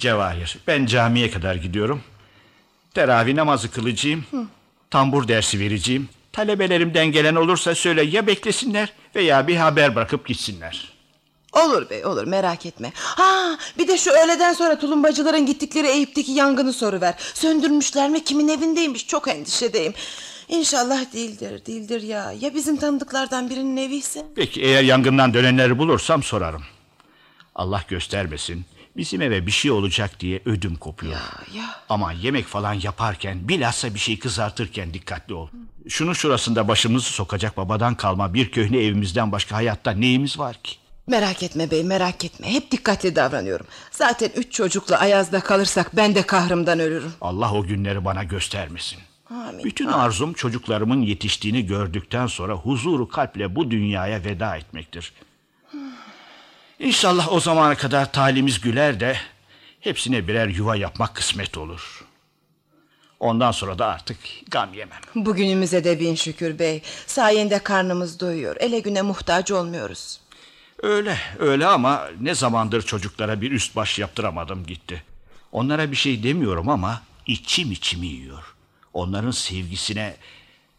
Cevahir, ben camiye kadar gidiyorum. Teravih namazı kılacağım. Tambur dersi vereceğim. Talebelerimden gelen olursa söyle, ya beklesinler veya bir haber bırakıp gitsinler. Olur bey, olur, merak etme. Ha, bir de şu öğleden sonra tulumbacıların gittikleri Eyüp'teki yangını soruver. Söndürmüşler mi, kimin evindeymiş, çok endişedeyim. İnşallah değildir, değildir ya. Ya bizim tanıdıklardan birinin eviyse? Peki, eğer yangından dönenleri bulursam sorarım. Allah göstermesin, bizim eve bir şey olacak diye ödüm kopuyor. Ya. Ama yemek falan yaparken, bilhassa bir şey kızartırken dikkatli ol. Şunun şurasında başımızı sokacak babadan kalma bir köhne evimizden başka hayatta neyimiz var ki? Merak etme bey, merak etme. Hep dikkatli davranıyorum. Zaten 3 çocukla Ayaz'da kalırsak ben de kahrımdan ölürüm. Allah o günleri bana göstermesin. Amin. Bütün arzum çocuklarımın yetiştiğini gördükten sonra huzuru kalple bu dünyaya veda etmektir. İnşallah o zamana kadar talimiz güler de hepsine birer yuva yapmak kısmet olur. Ondan sonra da artık gam yemem. Bugünümüze de bin şükür bey. Sayende karnımız doyuyor. Ele güne muhtaç olmuyoruz. Öyle, öyle ama ne zamandır çocuklara bir üst baş yaptıramadım gitti. Onlara bir şey demiyorum ama içim içimi yiyor. Onların sevgisine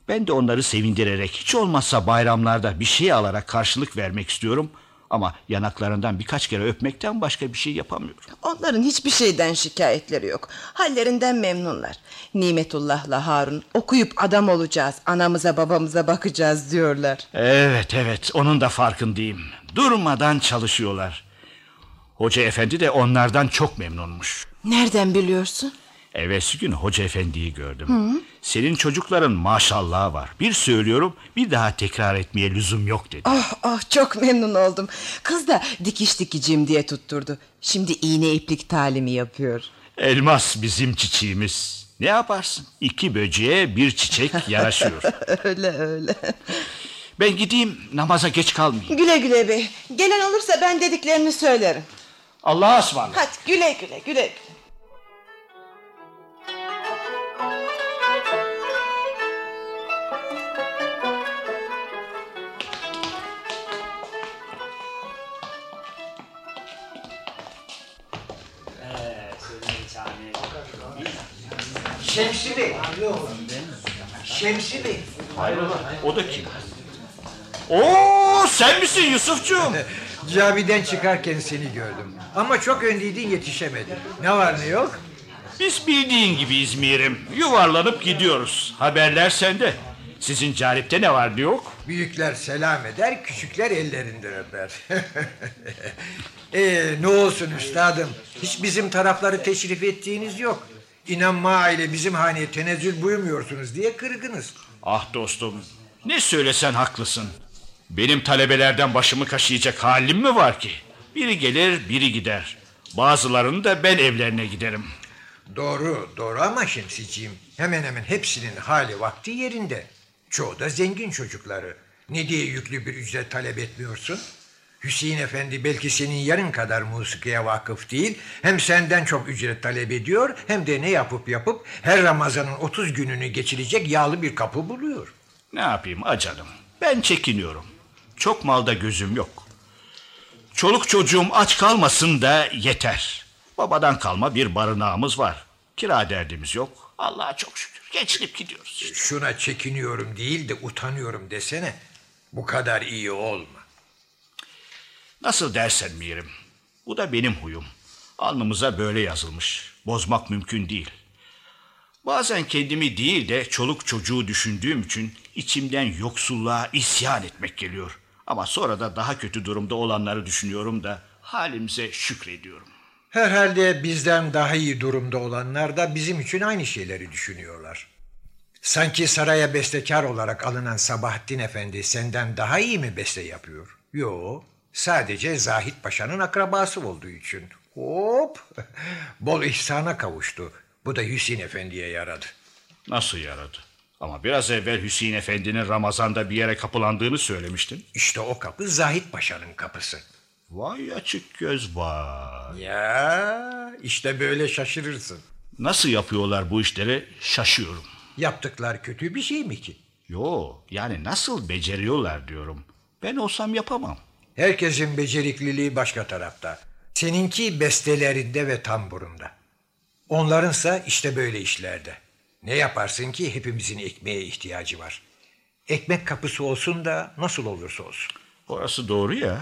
ben de onları sevindirerek, hiç olmazsa bayramlarda bir şey alarak karşılık vermek istiyorum. Ama yanaklarından birkaç kere öpmekten başka bir şey yapamıyorum. Onların hiçbir şeyden şikayetleri yok. Hallerinden memnunlar. Nimetullah'la Harun okuyup adam olacağız, anamıza babamıza bakacağız diyorlar. Evet, onun da farkındayım. Durmadan çalışıyorlar. Hoca efendi de onlardan çok memnunmuş. Nereden biliyorsun? Evvelsi gün hoca efendiyi gördüm. Senin çocukların maşallahı var. Bir söylüyorum, bir daha tekrar etmeye lüzum yok dedi. Ah, çok memnun oldum. Kız da dikiş dikicim diye tutturdu. Şimdi iğne iplik talimi yapıyor. Elmas bizim çiçeğimiz. Ne yaparsın? 2 böceğe bir çiçek yaraşıyor. öyle. Ben gideyim, namaza geç kalmayayım. Güle güle bey. Gelen olursa ben dediklerini söylerim. Allah'a ısmarladık. Hadi güle güle. Şemsi Bey. Şemsi Bey. Hayrola, o da kim? Oo, sen misin Yusufcuğum? Camiden çıkarken seni gördüm. Ama çok öndeydin, yetişemedim. Ne var ne yok? Biz bildiğin gibi İzmir'im. Yuvarlanıp gidiyoruz. Haberler sende. Sizin Carip'te ne var ne yok? Büyükler selam eder, küçükler ellerinden öper. Ne olsun üstadım. Hiç bizim tarafları teşrif ettiğiniz yok. İnanma ile bizim haneye tenezzül buyurmuyorsunuz diye kırgınız. Ah dostum, ne söylesen haklısın. Benim talebelerden başımı kaşıyacak halim mi var ki? Biri gelir, biri gider. Bazılarını da ben evlerine giderim. Doğru ama Şemsiciğim, hemen hepsinin hali vakti yerinde. Çoğu da zengin çocukları. Ne diye yüklü bir ücret talep etmiyorsun? Hüseyin Efendi belki senin yarın kadar musikiye vakıf değil, hem senden çok ücret talep ediyor, hem de ne yapıp her Ramazan'ın 30 gününü geçirecek yağlı bir kapı buluyor. Ne yapayım acanım, ben çekiniyorum. Çok malda gözüm yok. Çoluk çocuğum aç kalmasın da yeter. Babadan kalma bir barınağımız var. Kira derdimiz yok. Allah'a çok şükür geçinip gidiyoruz işte. Şuna çekiniyorum değil de utanıyorum desene. Bu kadar iyi olma. Nasıl dersen mirim. Bu da benim huyum. Alnımıza böyle yazılmış. Bozmak mümkün değil. Bazen kendimi değil de çoluk çocuğu düşündüğüm için içimden yoksulluğa isyan etmek geliyor. Ama sonra da daha kötü durumda olanları düşünüyorum da halimize şükrediyorum. Herhalde bizden daha iyi durumda olanlar da bizim için aynı şeyleri düşünüyorlar. Sanki saraya bestekar olarak alınan Sabahattin Efendi senden daha iyi mi beste yapıyor? Yok. Sadece Zahit Paşa'nın akrabası olduğu için. Hop! Bol ihsana kavuştu. Bu da Hüseyin Efendi'ye yaradı. Nasıl yaradı? Ama biraz evvel Hüseyin Efendi'nin Ramazan'da bir yere kapılandığını söylemiştin. İşte o kapı Zahit Paşa'nın kapısı. Vay açık göz var. Ya işte böyle şaşırırsın. Nasıl yapıyorlar bu işleri? Şaşıyorum. Yaptıklar kötü bir şey mi ki? Yo, yani nasıl beceriyorlar diyorum. Ben olsam yapamam. Herkesin becerikliliği başka tarafta. seninki bestelerinde ve tamburunda. Onlarınsa işte böyle işlerde. Ne yaparsın ki hepimizin ekmeğe ihtiyacı var. Ekmek kapısı olsun da nasıl olursa olsun. Orası doğru ya.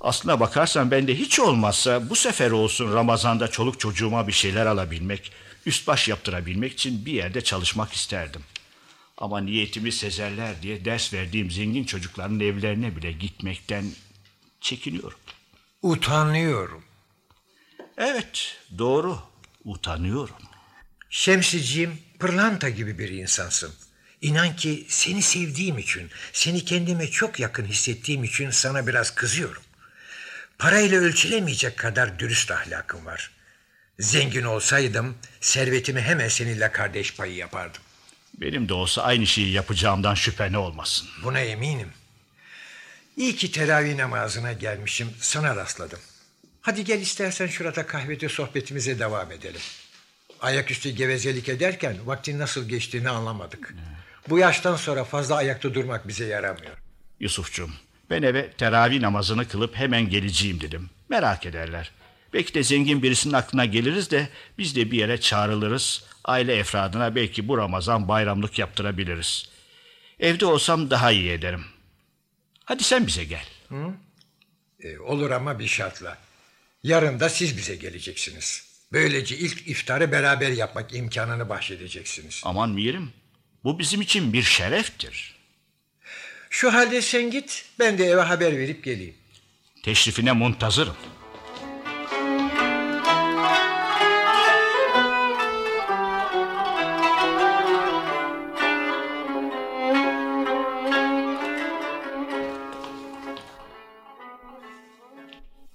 Aslına bakarsan ben de hiç olmazsa bu sefer olsun Ramazan'da çoluk çocuğuma bir şeyler alabilmek, üst baş yaptırabilmek için bir yerde çalışmak isterdim. Ama niyetimi sezerler diye ders verdiğim zengin çocukların evlerine bile gitmekten çekiniyorum. Utanıyorum. Evet, doğru. Utanıyorum. Şemsiciğim, pırlanta gibi bir insansın. İnan ki seni sevdiğim için, seni kendime çok yakın hissettiğim için sana biraz kızıyorum. Parayla ölçülemeyecek kadar dürüst ahlakım var. Zengin olsaydım servetimi hemen seninle kardeş payı yapardım. Benim de olsa aynı şeyi yapacağımdan şüphe ne olmasın. Buna eminim. İyi ki teravih namazına gelmişim, sana rastladım. Hadi gel istersen şurada kahvede sohbetimize devam edelim. Ayaküstü gevezelik ederken vaktin nasıl geçtiğini anlamadık. Bu yaştan sonra fazla ayakta durmak bize yaramıyor. Yusufcuğum, ben eve teravih namazını kılıp hemen geleceğim dedim. Merak ederler. Belki de zengin birisinin aklına geliriz de biz de bir yere çağrılırız. Aile efradına belki bu Ramazan bayramlık yaptırabiliriz. Evde olsam daha iyi ederim. Hadi sen bize gel. Hı? Olur ama bir şartla. Yarın da siz bize geleceksiniz. Böylece ilk iftarı beraber yapmak imkanını bahşedeceksiniz. Aman mirim, bu bizim için bir şereftir. Şu halde sen git, ben de eve haber verip geleyim. Teşrifine muntazırım.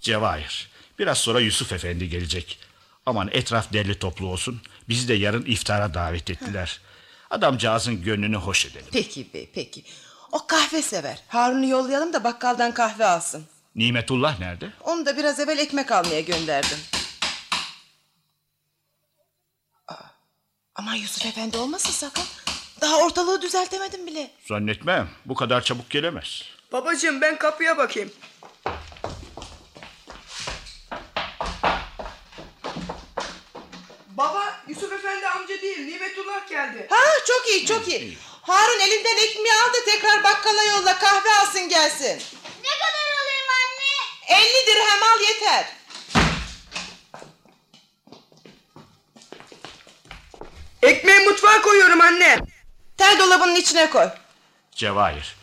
Cevahir, biraz sonra Yusuf Efendi gelecek. Aman etraf derli toplu olsun. Bizi de yarın iftara davet ettiler. Adamcağızın gönlünü hoş edelim. Peki bey, peki. O kahve sever. Harun'u yollayalım da bakkaldan kahve alsın. Nimetullah nerede? Onu da biraz evvel ekmek almaya gönderdim. Aman Yusuf Efendi olmasın sakın. Daha ortalığı düzeltemedim bile. Zannetmem. Bu kadar çabuk gelemez. Babacığım, ben kapıya bakayım. Yusuf Efendi amca değil, Nimetullah geldi. Ha, çok iyi, çok iyi. Harun elinden ekmeği aldı, tekrar bakkala yolla, kahve alsın gelsin. Ne kadar alayım anne? 50 dirhem al yeter. Ekmeği mutfağa koyuyorum anne. Tel dolabının içine koy. Cevahir,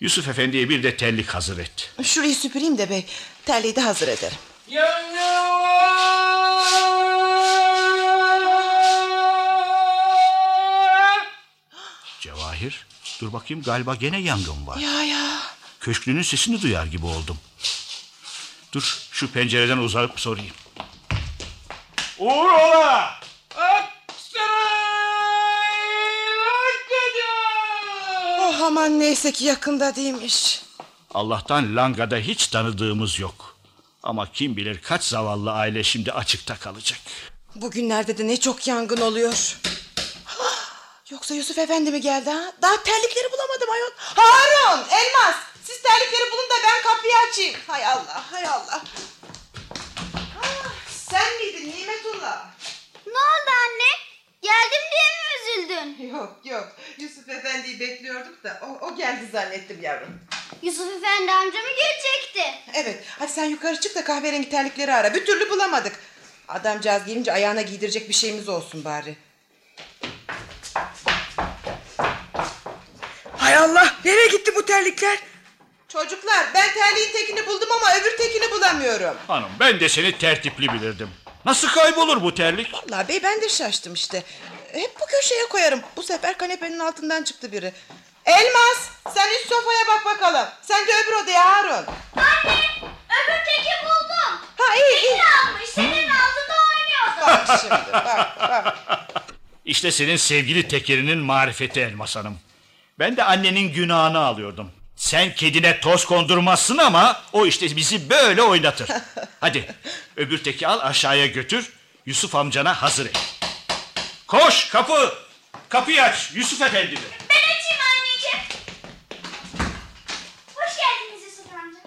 Yusuf Efendi'ye bir de terlik hazır et. Şurayı süpüreyim de bey, terliği de hazır ederim. Cevahir, dur bakayım, galiba gene yangın var. Ya. Köşklünün sesini duyar gibi oldum. Dur, şu pencereden uzanıp sorayım. Uğur ola! Oh aman, neyse ki yakında değilmiş. Allah'tan Langa'da hiç tanıdığımız yok. Ama kim bilir kaç zavallı aile şimdi açıkta kalacak. Bugünlerde de ne çok yangın oluyor. Yoksa Yusuf Efendi mi geldi ha? Daha terlikleri bulamadım ayol. Harun, Elmas, siz terlikleri bulun da ben kapıyı açayım. Hay Allah, hay Allah. Ah, sen miydin Nimetullah? Ne oldu anne? Geldim diye mi üzüldün? Yok. Yusuf Efendi'yi bekliyorduk da o geldi zannettim yavrum. Yusuf Efendi amca mı gelecekti? Evet, hadi sen yukarı çık da kahverengi terlikleri ara. Bir türlü bulamadık. Adamcağız gelince ayağına giydirecek bir şeyimiz olsun bari. Hay Allah, nereye gitti bu terlikler? Çocuklar, ben terliğin tekini buldum ama öbür tekini bulamıyorum. Hanım, ben de seni tertipli bilirdim. Nasıl kaybolur bu terlik? Vallahi bey, ben de şaştım işte. Hep bu köşeye koyarım. Bu sefer kanepenin altından çıktı biri. Elmas, sen üst sofaya bak bakalım. Sen de öbür odaya Harun. Anne, öbür teki buldum. Ha, iyi. Almış, senin altında oynuyorsun. Bak şimdi, bak. İşte senin sevgili tekerinin marifeti Elmas Hanım. Ben de annenin günahını alıyordum. Sen kedine toz kondurmazsın ama o işte bizi böyle oynatır. Hadi öbür teki al, aşağıya götür. Yusuf amcana hazır et. Koş, kapıyı aç Yusuf Efendi'dir. Ben açayım anneciğim. Hoş geldiniz Yusuf amca.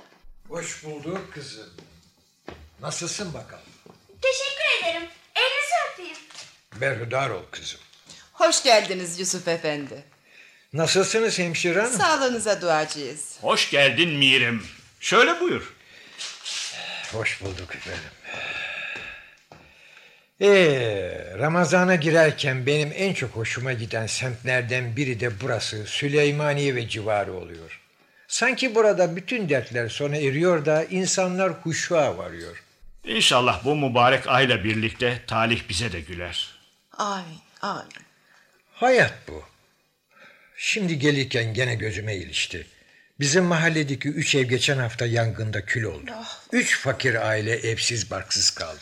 Hoş bulduk kızım. Nasılsın bakalım? Teşekkür ederim. Elinizi öpeyim. Berhudar ol kızım. Hoş geldiniz Yusuf Efendi. Nasılsınız hemşire hanım? Sağlığınıza duacıyız. Hoş geldin Mirim. Şöyle buyur. Hoş bulduk efendim. Ramazana girerken benim en çok hoşuma giden semtlerden biri de burası, Süleymaniye ve civarı oluyor. Sanki burada bütün dertler sona eriyor da insanlar huşuğa varıyor. İnşallah bu mübarek ayla birlikte talih bize de güler. Amin, amin. Hayat bu. Şimdi gelirken gene gözüme ilişti. Bizim mahalledeki 3 ev geçen hafta yangında kül oldu. 3 fakir aile evsiz barksız kaldı.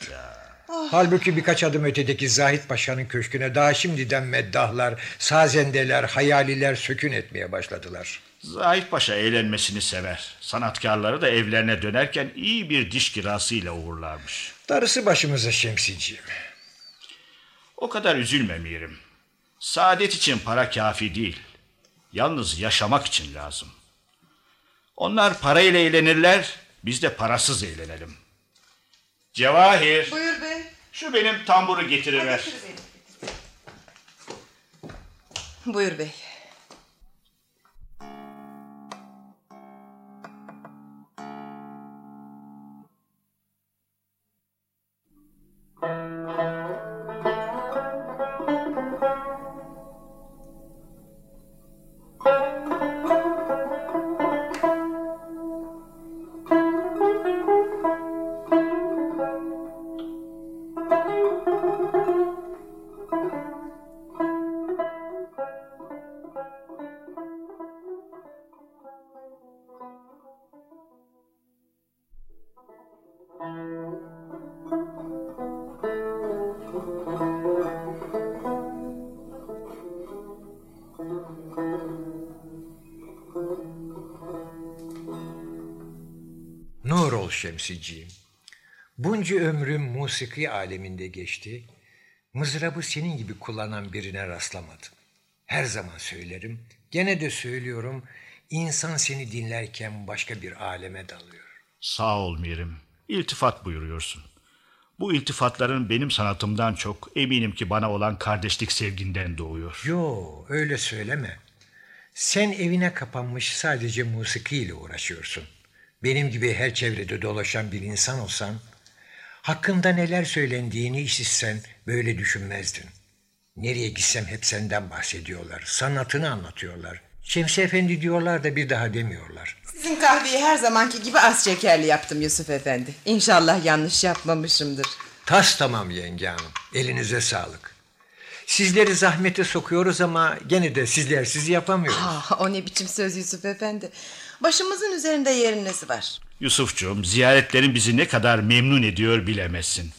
Halbuki birkaç adım ötedeki Zahit Paşa'nın köşküne daha şimdiden meddahlar, sazendeler, hayaliler sökün etmeye başladılar. Zahit Paşa eğlenmesini sever. Sanatkarları da evlerine dönerken iyi bir diş kirasıyla uğurlarmış. Darısı başımıza Şemsiciğim. O kadar üzülme Mirim. Saadet için para kafi değil. Yalnız yaşamak için lazım. Onlar parayla eğlenirler, biz de parasız eğlenelim. Cevahir. Buyur bey. Şu benim tamburu getiriver. Buyur bey. Nur ol Şemsiciğim. Bunca ömrüm musiki aleminde geçti. Mızrabı senin gibi kullanan birine rastlamadım. Her zaman söylerim, gene de söylüyorum. İnsan seni dinlerken başka bir aleme dalıyor. Sağ ol Mirim. İltifat buyuruyorsun. Bu iltifatların benim sanatımdan çok, eminim ki bana olan kardeşlik sevginden doğuyor. Yo, öyle söyleme. Sen evine kapanmış sadece musikiyle uğraşıyorsun. Benim gibi her çevrede dolaşan bir insan olsan, hakkında neler söylendiğini işitsen böyle düşünmezdin. Nereye gitsem hep senden bahsediyorlar, sanatını anlatıyorlar. Şemsi Efendi diyorlar da bir daha demiyorlar. Sizin kahveyi her zamanki gibi az şekerli yaptım Yusuf Efendi. İnşallah yanlış yapmamışımdır. Tas tamam yenge hanım. Elinize sağlık. Sizleri zahmete sokuyoruz ama gene de sizlersiz yapamıyoruz. O ne biçim söz Yusuf Efendi. Başımızın üzerinde yeriniz var. Yusufcuğum, ziyaretlerin bizi ne kadar memnun ediyor bilemezsin.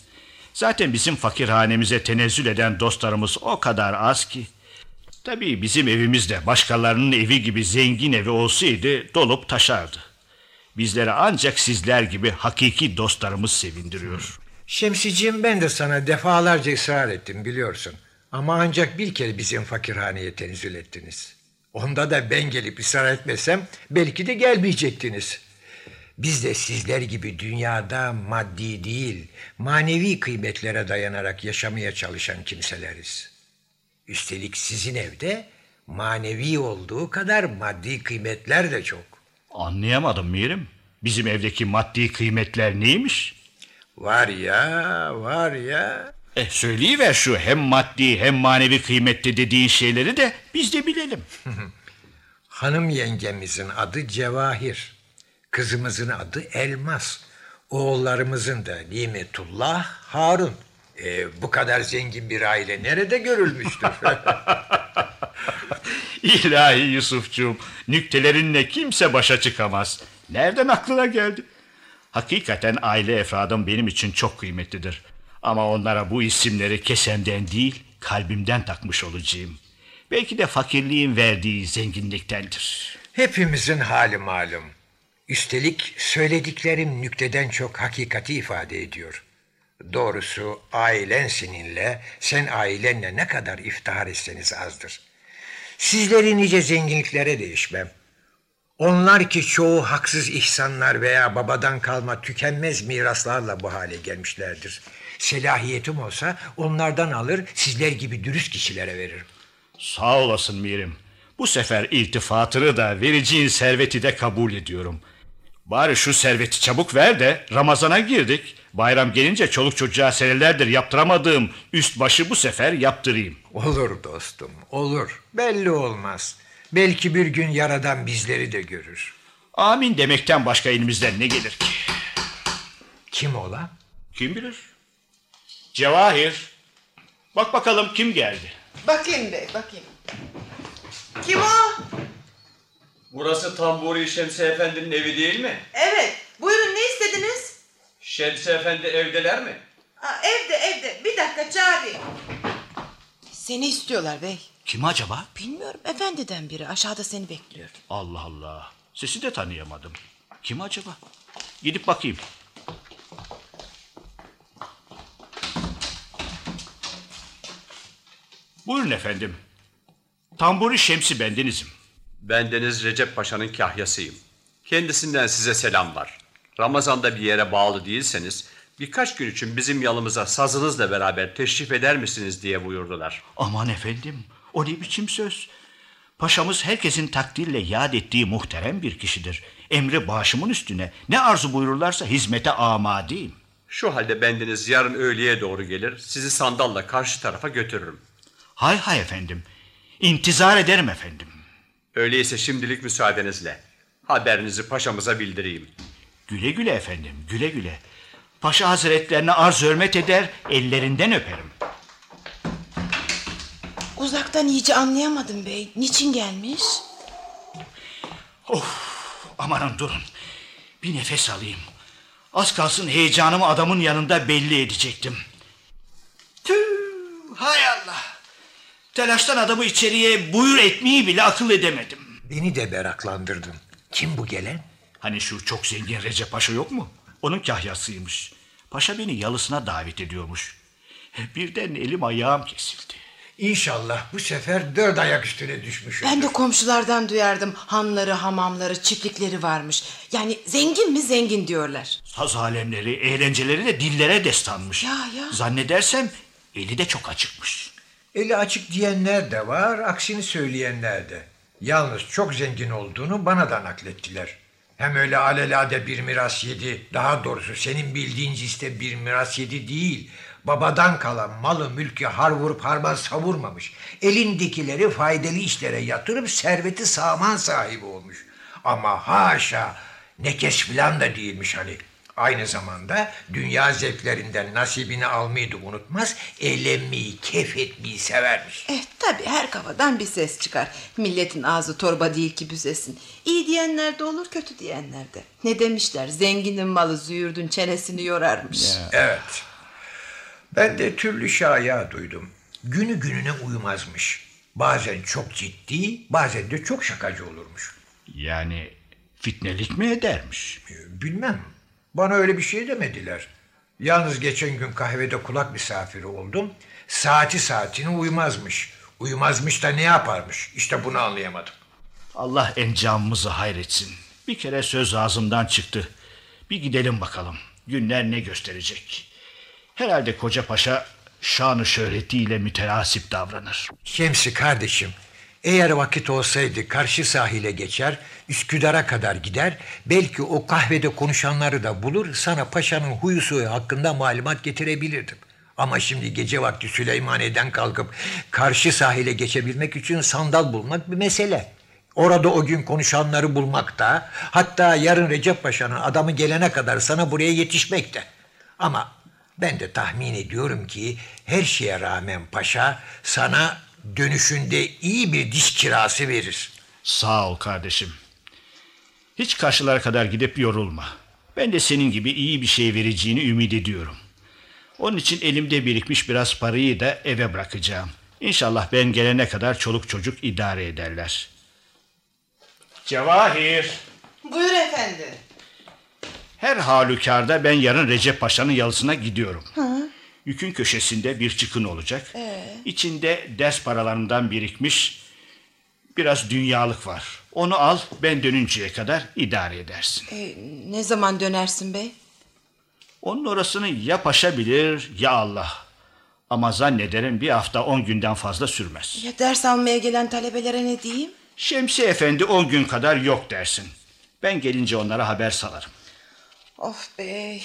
Zaten bizim fakirhanemize tenezzül eden dostlarımız o kadar az ki. Tabii bizim evimiz de başkalarının evi gibi zengin evi olsaydı dolup taşardı. Bizlere ancak sizler gibi hakiki dostlarımız sevindiriyor. Şemsiciğim, ben de sana defalarca ısrar ettim biliyorsun. Ama ancak bir kere bizim fakirhaneye tenezzül ettiniz. Onda da ben gelip ısrar etmesem belki de gelmeyecektiniz. Biz de sizler gibi dünyada maddi değil, manevi kıymetlere dayanarak yaşamaya çalışan kimseleriz. Üstelik sizin evde manevi olduğu kadar maddi kıymetler de çok. Anlayamadım Mirim. Bizim evdeki maddi kıymetler neymiş? Var ya, var ya. Söyleyiver şu hem maddi hem manevi kıymetli dediğin şeyleri de biz de bilelim. Hanım yengemizin adı Cevahir. Kızımızın adı Elmas. Oğullarımızın da Nimetullah, Harun. Bu kadar zengin bir aile nerede görülmüştür? İlahi Yusufcuğum, nüktelerinle kimse başa çıkamaz. Nereden aklına geldi? Hakikaten aile efradım benim için çok kıymetlidir. Ama onlara bu isimleri kesemden değil, kalbimden takmış olacağım. Belki de fakirliğin verdiği zenginliktendir. Hepimizin hali malum. Üstelik söylediklerim nükteden çok hakikati ifade ediyor. Doğrusu ailen seninle, sen ailenle ne kadar iftihar etseniz azdır. Sizleri nice zenginliklere değişmem. Onlar ki çoğu haksız ihsanlar veya babadan kalma tükenmez miraslarla bu hale gelmişlerdir. Selahiyetim olsa onlardan alır, sizler gibi dürüst kişilere veririm. Sağ olasın Mirim. Bu sefer iltifatını da vereceğin serveti de kabul ediyorum. Bari şu serveti çabuk ver de Ramazan'a girdik. Bayram gelince çoluk çocuğa senelerdir yaptıramadığım üst başı bu sefer yaptırayım. Olur dostum, olur. Belli olmaz. Belki bir gün Yaradan bizleri de görür. Amin demekten başka elimizden ne gelir ki? Kim ola? Kim bilir? Cevahir. Bak bakalım kim geldi. Bakayım be, bakayım. Kim o? Burası Tamburi Şemsi Efendi'nin evi değil mi? Evet. Buyurun, ne istediniz? Şemsi Efendi evdeler mi? Aa, evde. Bir dakika çağırayım. Seni istiyorlar bey. Kim acaba? Bilmiyorum, efendiden biri. Aşağıda seni bekliyor. Allah Allah. Sesi de tanıyamadım. Kim acaba? Gidip bakayım. Buyurun efendim. Tamburi Şemsi bendenizim. Bendeniz Recep Paşa'nın kahyasıyım. Kendisinden size selam var. Ramazan'da bir yere bağlı değilseniz birkaç gün için bizim yanımıza sazınızla beraber teşrif eder misiniz diye buyurdular. Aman efendim, o ne biçim söz? Paşamız herkesin takdirle yad ettiği muhterem bir kişidir. Emri başımın üstüne, ne arzu buyururlarsa hizmete amadeyim. Şu halde bendeniz yarın öğleye doğru gelir, sizi sandalla karşı tarafa götürürüm. Hay efendim, intizar ederim efendim. Öyleyse şimdilik müsaadenizle haberinizi paşamıza bildireyim. Güle güle efendim, güle güle. Paşa hazretlerine arz hürmet eder, ellerinden öperim. Uzaktan iyice anlayamadım bey. Niçin gelmiş? Of, amanın durun. Bir nefes alayım. Az kalsın heyecanımı adamın yanında belli edecektim. Tüh, hay Allah. Telaştan adamı içeriye buyur etmeyi bile akıl edemedim. Beni de meraklandırdın. Kim bu gelen? Hani şu çok zengin Recep Paşa yok mu? Onun kahyasıymış. Paşa beni yalısına davet ediyormuş. Birden elim ayağım kesildi. İnşallah bu sefer 4 ayak üstüne düşmüşüm. Ben de komşulardan duyardım. Hanları, hamamları, çiftlikleri varmış. Yani zengin mi zengin diyorlar. Saz alemleri, eğlenceleri de dillere destanmış. Ya. Zannedersem eli de çok açıkmış. Eli açık diyenler de var, aksini söyleyenler de. Yalnız çok zengin olduğunu bana da naklettiler. Hem öyle alelade bir miras yedi, daha doğrusu senin bildiğin ciste bir miras yedi değil. Babadan kalan malı mülkü har vurup harman savurmamış. Elindekileri faydalı işlere yatırıp serveti saman sahibi olmuş. Ama haşa nekes filan da değilmiş hani. Aynı zamanda dünya zevklerinden nasibini almayı da unutmaz, eğlenmeyi, keyif etmeyi severmiş. Tabii her kafadan bir ses çıkar. Milletin ağzı torba değil ki büzesin. İyi diyenler de olur, kötü diyenler de. Ne demişler? Zenginin malı züğürdün çenesini yorarmış. Ya. Evet. Ben de türlü şaya duydum. Günü gününe uymazmış. Bazen çok ciddi, bazen de çok şakacı olurmuş. Yani fitnelik mi edermiş? Bilmem. Bana öyle bir şey demediler. Yalnız geçen gün kahvede kulak misafiri oldum. Saati saatine uymazmış. Uymazmış da ne yaparmış? İşte bunu anlayamadım. Allah encamımızı hayretsin. Bir kere söz ağzımdan çıktı. Bir gidelim bakalım. Günler ne gösterecek? Herhalde koca paşa şanı şöhretiyle mütenasip davranır. Şemsi kardeşim, eğer vakit olsaydı karşı sahile geçer, Üsküdar'a kadar gider, belki o kahvede konuşanları da bulur, sana paşanın huyu suyu hakkında malumat getirebilirdim. Ama şimdi gece vakti Süleymaniye'den kalkıp karşı sahile geçebilmek için sandal bulmak bir mesele. Orada o gün konuşanları bulmakta, hatta yarın Recep Paşa'nın adamı gelene kadar sana buraya yetişmekte. Ama ben de tahmin ediyorum ki her şeye rağmen paşa sana dönüşünde iyi bir diş kirası verir. Sağ ol kardeşim. Hiç karşılara kadar gidip yorulma. Ben de senin gibi iyi bir şey vereceğini ümit ediyorum. Onun için elimde birikmiş biraz parayı da eve bırakacağım. İnşallah ben gelene kadar çoluk çocuk idare ederler. Cevahir. Buyur efendim. Her halükarda ben yarın Recep Paşa'nın yalısına gidiyorum. Hı. Yükün köşesinde bir çıkın olacak. İçinde ders paralarından birikmiş biraz dünyalık var. Onu al, ben dönünceye kadar idare edersin. Ne zaman dönersin bey? Onun orasını ya paşa bilir ya Allah. Ama zannederim 1 hafta 10 günden fazla sürmez. Ya ders almaya gelen talebelere ne diyeyim? Şemsi Efendi 10 gün kadar yok dersin. Ben gelince onlara haber salarım. Of bey,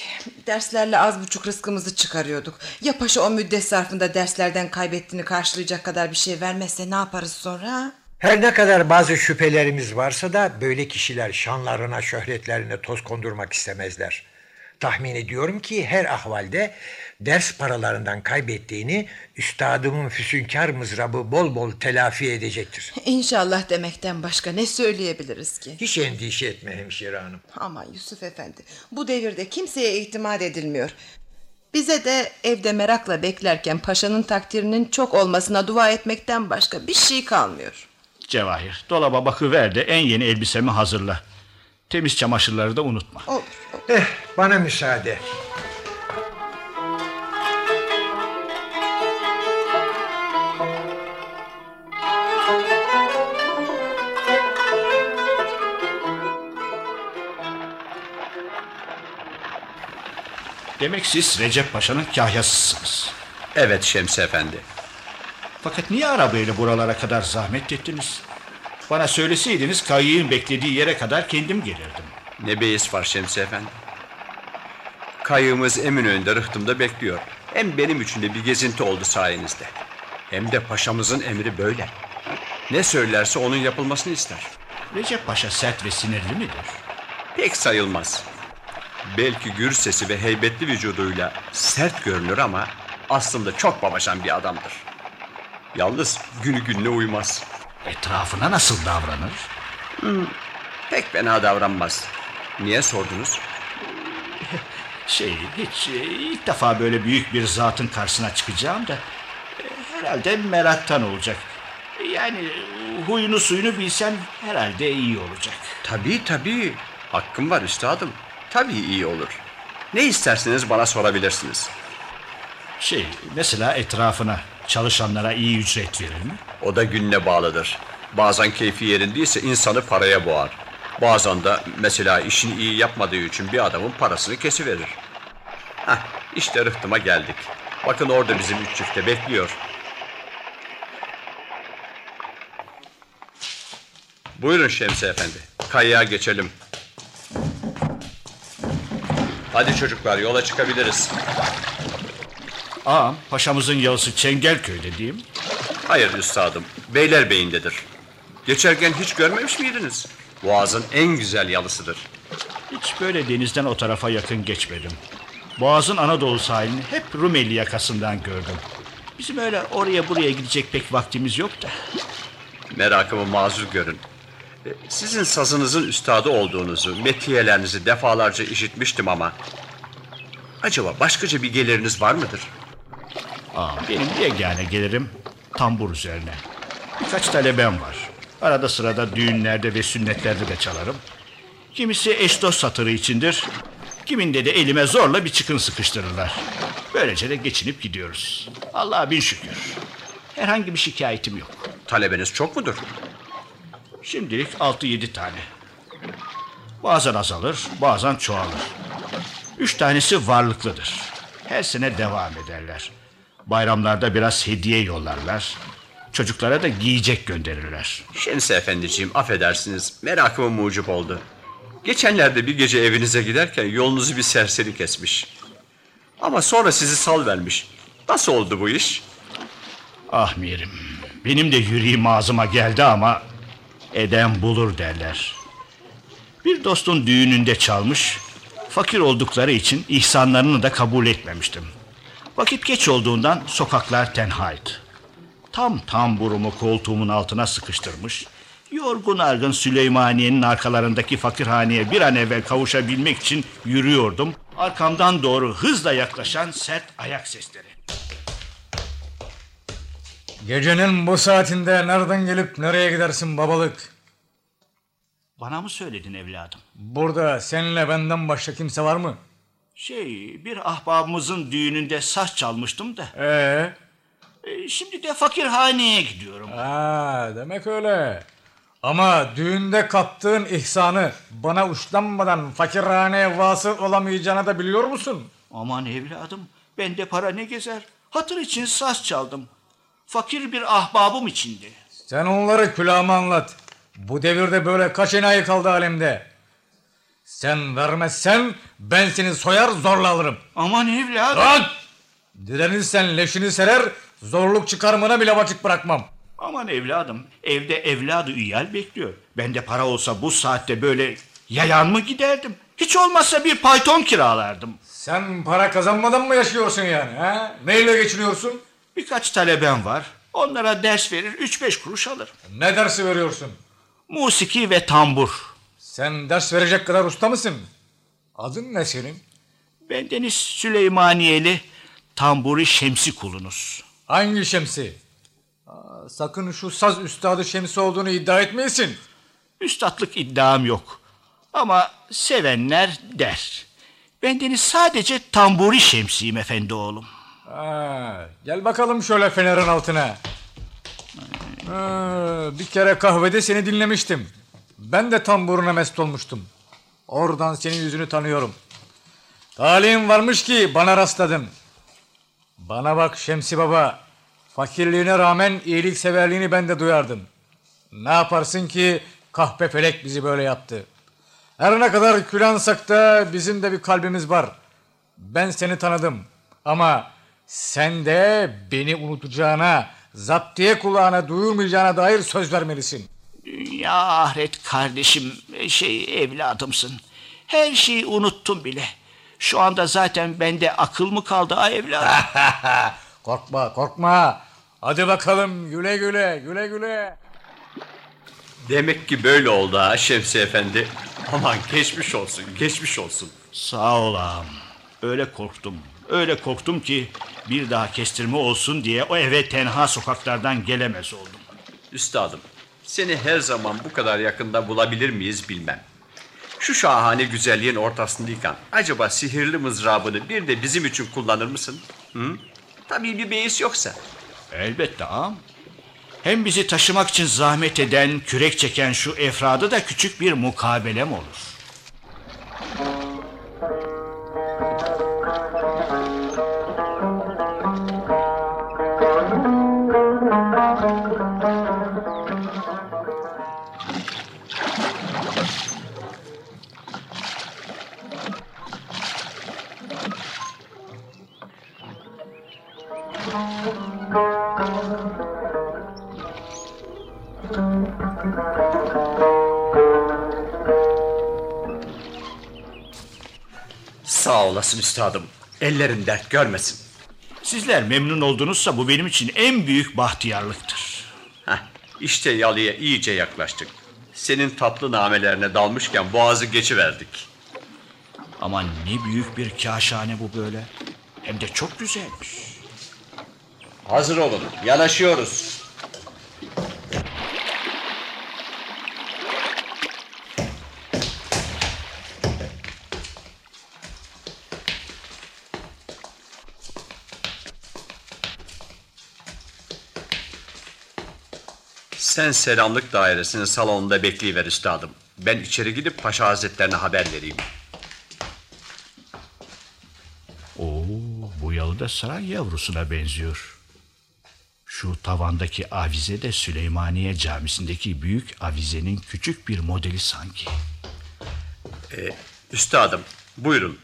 derslerle az buçuk rızkımızı çıkarıyorduk. Ya paşa o müddet zarfında derslerden kaybettiğini karşılayacak kadar bir şey vermezse ne yaparız sonra? Her ne kadar bazı şüphelerimiz varsa da böyle kişiler şanlarına, şöhretlerine toz kondurmak istemezler. Tahmin ediyorum ki her ahvalde ders paralarından kaybettiğini üstadımın füsünkar mızrabı bol bol telafi edecektir. İnşallah demekten başka ne söyleyebiliriz ki? Hiç endişe etme hemşire hanım. Ama Yusuf Efendi, bu devirde kimseye itimat edilmiyor. Bize de evde merakla beklerken paşanın takdirinin çok olmasına dua etmekten başka bir şey kalmıyor. Cevahir, dolaba bakıver de en yeni elbisemi hazırla. Temiz çamaşırları da unutma. Olur. Bana müsaade. Demek siz Recep Paşa'nın kahyasısınız. Evet Şemsi Efendi. Fakat niye arabayla buralara kadar zahmet ettiniz? Bana söyleseydiniz kayığın beklediği yere kadar kendim gelirdim. Ne beis var Şemsi Efendi? Kayığımız Eminönü'nde rıhtımda bekliyor. Hem benim için de bir gezinti oldu sayenizde. Hem de paşamızın emri böyle. Ne söylerse onun yapılmasını ister. Recep Paşa sert ve sinirli midir? Pek sayılmaz. Belki gür sesi ve heybetli vücuduyla sert görünür ama aslında çok babacan bir adamdır. Yalnız günü gününe uymaz. Etrafına nasıl davranır? Pek fena davranmaz. Niye sordunuz? Hiç ilk defa böyle büyük bir zatın karşısına çıkacağım da herhalde meraktan olacak. Yani huyunu suyunu bilsen herhalde iyi olacak. Tabii. Hakkım var üstadım. Tabii iyi olur. Ne isterseniz bana sorabilirsiniz. Mesela etrafına, çalışanlara iyi ücret verir mi? O da gününe bağlıdır. Bazen keyfi yerindeyse insanı paraya boğar. Bazen de mesela işini iyi yapmadığı için bir adamın parasını kesiverir. İşte rıhtıma geldik. Bakın orada bizim 3 çifte bekliyor. Buyurun Şemsi Efendi, kayaya geçelim. Hadi çocuklar, yola çıkabiliriz. Ağam, paşamızın yalısı Çengelköy'de değil mi? Hayır üstadım, Beylerbeyi'ndedir. Geçerken hiç görmemiş miydiniz? Boğaz'ın en güzel yalısıdır. Hiç böyle denizden o tarafa yakın geçmedim. Boğaz'ın Anadolu sahilini hep Rumeli yakasından gördüm. Bizim öyle oraya buraya gidecek pek vaktimiz yok da. Merakımı mazur görün. Sizin sazınızın üstadı olduğunuzu, metiyelerinizi defalarca işitmiştim ama... acaba başkaca bir geliriniz var mıdır? Benim yegane gelirim tambur üzerine. Birkaç talebem var. Arada sırada düğünlerde ve sünnetlerde de çalarım. Kimisi eş dost satırı içindir. Kiminde de elime zorla bir çıkın sıkıştırırlar. Böylece de geçinip gidiyoruz. Allah'a bin şükür. Herhangi bir şikayetim yok. Talebeniz çok mudur? Şimdilik 6-7 tane. Bazen azalır, bazen çoğalır. 3 tanesi varlıklıdır. Her sene devam ederler. Bayramlarda biraz hediye yollarlar. Çocuklara da giyecek gönderirler. Şemsi Efendiciğim, affedersiniz, merakımı mucip oldu. Geçenlerde bir gece evinize giderken yolunuzu bir serseri kesmiş. Ama sonra sizi salıvermiş. Nasıl oldu bu iş? Ah mirim, benim de yüreğim ağzıma geldi ama eden bulur derler. Bir dostun düğününde çalmış. Fakir oldukları için ihsanlarını da kabul etmemiştim. Vakit geç olduğundan sokaklar tenhaydı. Tam tamburumu koltuğumun altına sıkıştırmış, yorgun argın Süleymaniye'nin arkalarındaki fakirhaneye bir an evvel kavuşabilmek için yürüyordum. Arkamdan doğru hızla yaklaşan sert ayak sesleri. Gecenin bu saatinde nereden gelip nereye gidersin babalık? Bana mı söyledin evladım? Burada seninle benden başka kimse var mı? Bir ahbabımızın düğününde saz çalmıştım da. Şimdi de fakirhaneye gidiyorum. Demek öyle. Ama düğünde kaptığın ihsanı bana uçlanmadan fakirhaneye vasıl olamayacağını da biliyor musun? Aman evladım, bende para ne gezer? Hatır için saz çaldım. Fakir bir ahbabım içindi. Sen onları külahıma anlat. Bu devirde böyle kaç enayi kaldı alemde. Sen vermezsen ben seni soyar zorla alırım. Aman evladım. Lan! Direnirsen leşini serer, zorluk çıkarmana bile vakit bırakmam. Aman evladım, evde evladı üyel bekliyor. Bende para olsa bu saatte böyle yayan mı giderdim? Hiç olmazsa bir payton kiralardım. Sen para kazanmadan mı yaşıyorsun yani? He? Neyle geçiniyorsun? Birkaç talebem var. Onlara ders verir, 3-5 kuruş alır. Ne dersi veriyorsun? Musiki ve tambur. Sen ders verecek kadar usta mısın? Adın ne senin? Bendeniz Süleymaniyeli Tamburi Şemsi kulunuz. Hangi Şemsi? Aa, sakın şu saz üstadı Şemsi olduğunu iddia etmeyesin. Üstatlık iddiam yok. Ama sevenler der. Bendeniz sadece Tamburi Şemsiyim efendi oğlum. Ha, gel bakalım şöyle fenerin altına. Bir kere kahvede seni dinlemiştim. Ben de tamburuna mest olmuştum. Oradan senin yüzünü tanıyorum. Talihim varmış ki bana rastladın. Bana bak Şemsi Baba, fakirliğine rağmen iyilikseverliğini ben de duyardım. Ne yaparsın ki kahpe felek bizi böyle yaptı. Her ne kadar külansak da bizim de bir kalbimiz var. Ben seni tanıdım ama sen de beni unutacağına, zaptiye kulağına duyurmayacağına dair söz vermelisin. Dünya ahiret kardeşim, evladımsın. Her şeyi unuttum bile. Şu anda zaten bende akıl mı kaldı ha evladım? Korkma, korkma. Hadi bakalım güle güle, güle güle. Demek ki böyle oldu ha Şemsi Efendi. Aman geçmiş olsun, geçmiş olsun. Sağ ol ağam. Öyle korktum. Öyle korktum ki bir daha kestirme olsun diye o eve tenha sokaklardan gelemez oldum. Üstadım, seni her zaman bu kadar yakında bulabilir miyiz bilmem. Şu şahane güzelliğin ortasındayken acaba sihirli mızrabını bir de bizim için kullanır mısın? Hı? Tabii bir beis yoksa. Elbette ağam. Hem bizi taşımak için zahmet eden, kürek çeken şu efradı da küçük bir mukabelem olur. Sağ olasın üstadım. Ellerin dert görmesin. Sizler memnun oldunuzsa bu benim için en büyük bahtiyarlıktır. Heh, işte yalıya iyice yaklaştık. Senin tatlı namelerine dalmışken boğazı geçiverdik. Aman ne büyük bir kâşhane bu böyle. Hem de çok güzelmiş. Hazır olun, yanaşıyoruz. Sen selamlık dairesinin salonunda bekleyiver üstadım. Ben içeri gidip Paşa Hazretlerine haber vereyim. Oo, bu yalı da saray yavrusuna benziyor. Şu tavandaki avize de Süleymaniye Camisi'ndeki büyük avizenin küçük bir modeli sanki. Üstadım, buyurun.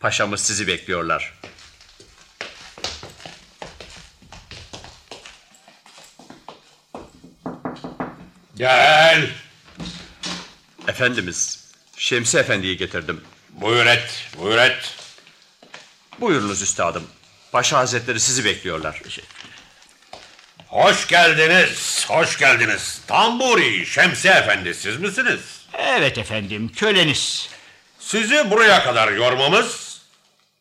Paşamız sizi bekliyorlar. Gel. Efendimiz, Şemsi Efendi'yi getirdim. Buyur et, buyur et. Buyurunuz üstadım. Paşa Hazretleri sizi bekliyorlar. Hoş geldiniz, hoş geldiniz. Tamburi Şemsi Efendi siz misiniz? Evet efendim, köleniz. Sizi buraya kadar yormamız,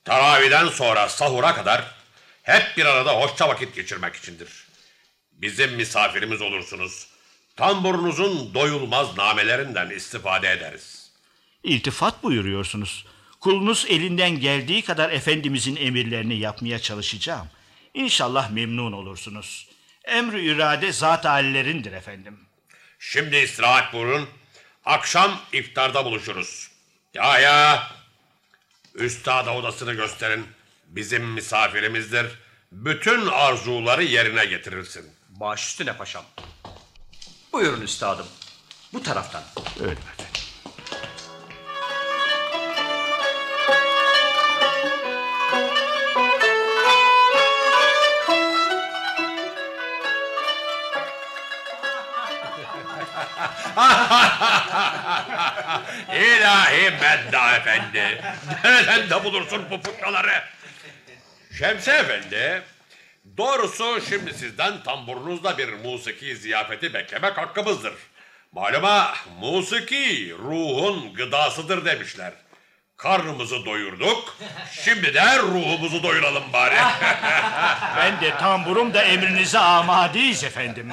teraviden sonra sahura kadar hep bir arada hoşça vakit geçirmek içindir. Bizim misafirimiz olursunuz. Tamburunuzun doyulmaz namelerinden istifade ederiz. İltifat buyuruyorsunuz. Kulunuz elinden geldiği kadar efendimizin emirlerini yapmaya çalışacağım. İnşallah memnun olursunuz. Emri irade zat-ı alilerindir efendim. Şimdi istirahat buyurun. Akşam iftarda buluşuruz. Ya. Üstada odasını gösterin. Bizim misafirimizdir. Bütün arzuları yerine getirirsin. Baş üstüne paşam. Buyurun üstadım. Bu taraftan. Evet. İlahi Medda Efendi, nereden de bulursun bu fıkraları? Şemsi Efendi, doğrusu şimdi sizden tamburunuzla bir musiki ziyafeti beklemek hakkımızdır. Maluma musiki ruhun gıdasıdır demişler. Karnımızı doyurduk, şimdi de ruhumuzu doyuralım bari. Ben de tamburum da emrinize amadeyiz efendim.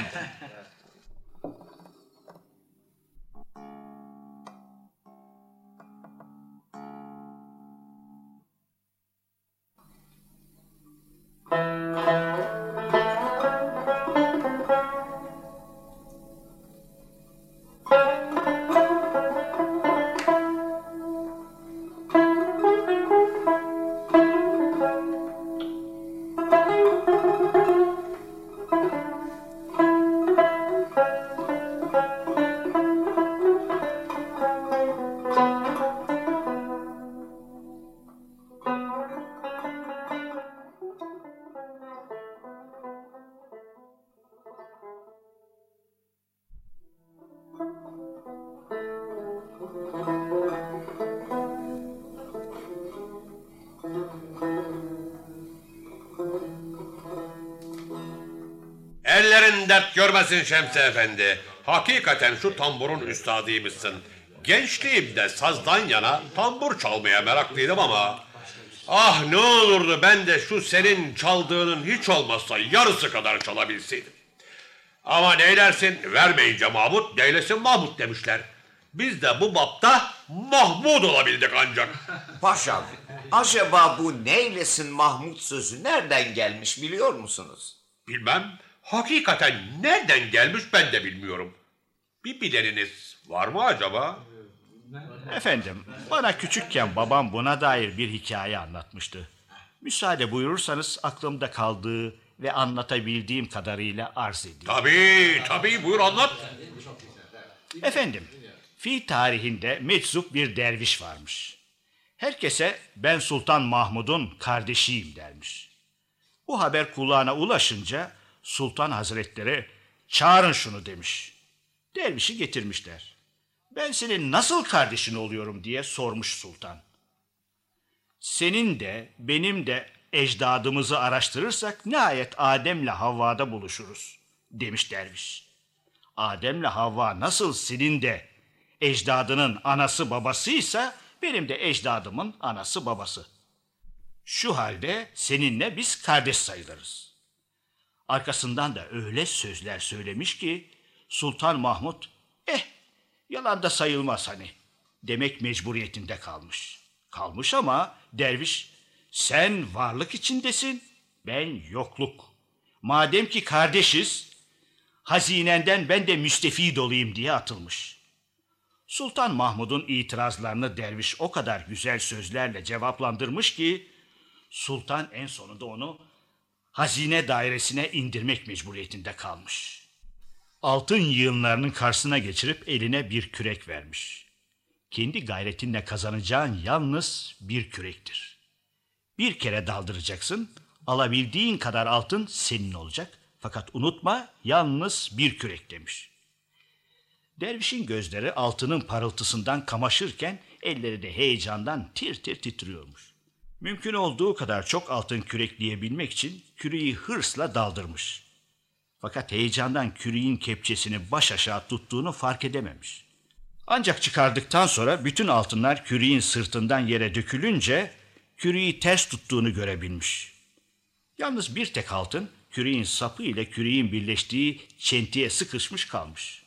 Görmesin Şemsi Efendi. Hakikaten şu tamburun üstadıymışsın. Gençliğimde sazdan yana tambur çalmaya meraklıydım ama... Ah ne olurdu ben de şu senin çaldığının hiç olmazsa yarısı kadar çalabilseydim. Ama neylersin vermeyince Mahmut, neylesin Mahmut demişler. Biz de bu bapta Mahmud olabildik ancak. Paşam, acaba bu neylesin Mahmut sözü nereden gelmiş biliyor musunuz? Bilmem. Hakikaten nereden gelmiş ben de bilmiyorum. Bir bileniniz var mı acaba? Efendim, bana küçükken babam buna dair bir hikaye anlatmıştı. Müsaade buyurursanız aklımda kaldığı ve anlatabildiğim kadarıyla arz edeyim. Tabii, buyur anlat. Efendim, Fi tarihinde meczup bir derviş varmış. Herkese ben Sultan Mahmud'un kardeşiyim dermiş. Bu haber kulağına ulaşınca Sultan Hazretleri çağırın şunu demiş. Dervişi getirmişler. Ben senin nasıl kardeşin oluyorum diye sormuş sultan. Senin de benim de ecdadımızı araştırırsak nihayet Adem'le Havva'da buluşuruz demiş derviş. Adem'le Havva nasıl senin de ecdadının anası babasıysa benim de ecdadımın anası babası. Şu halde seninle biz kardeş sayılırız. Arkasından da öyle sözler söylemiş ki Sultan Mahmud yalan da sayılmaz hani demek mecburiyetinde kalmış. Kalmış ama derviş sen varlık içindesin ben yokluk. Madem ki kardeşiz hazinenden ben de müstefid olayım diye atılmış. Sultan Mahmud'un itirazlarını derviş o kadar güzel sözlerle cevaplandırmış ki sultan en sonunda onu hazine dairesine indirmek mecburiyetinde kalmış. Altın yığınlarının karşısına geçirip eline bir kürek vermiş. Kendi gayretinle kazanacağın yalnız bir kürektir. Bir kere daldıracaksın, alabildiğin kadar altın senin olacak. Fakat unutma, yalnız bir kürek demiş. Dervişin gözleri altının parıltısından kamaşırken elleri de heyecandan tir tir titriyormuş. Mümkün olduğu kadar çok altın kürekleyebilmek için küreği hırsla daldırmış. Fakat heyecandan küreğin kepçesini baş aşağı tuttuğunu fark edememiş. Ancak çıkardıktan sonra bütün altınlar küreğin sırtından yere dökülünce küreği ters tuttuğunu görebilmiş. Yalnız bir tek altın küreğin sapı ile küreğin birleştiği çentiğe sıkışmış kalmış.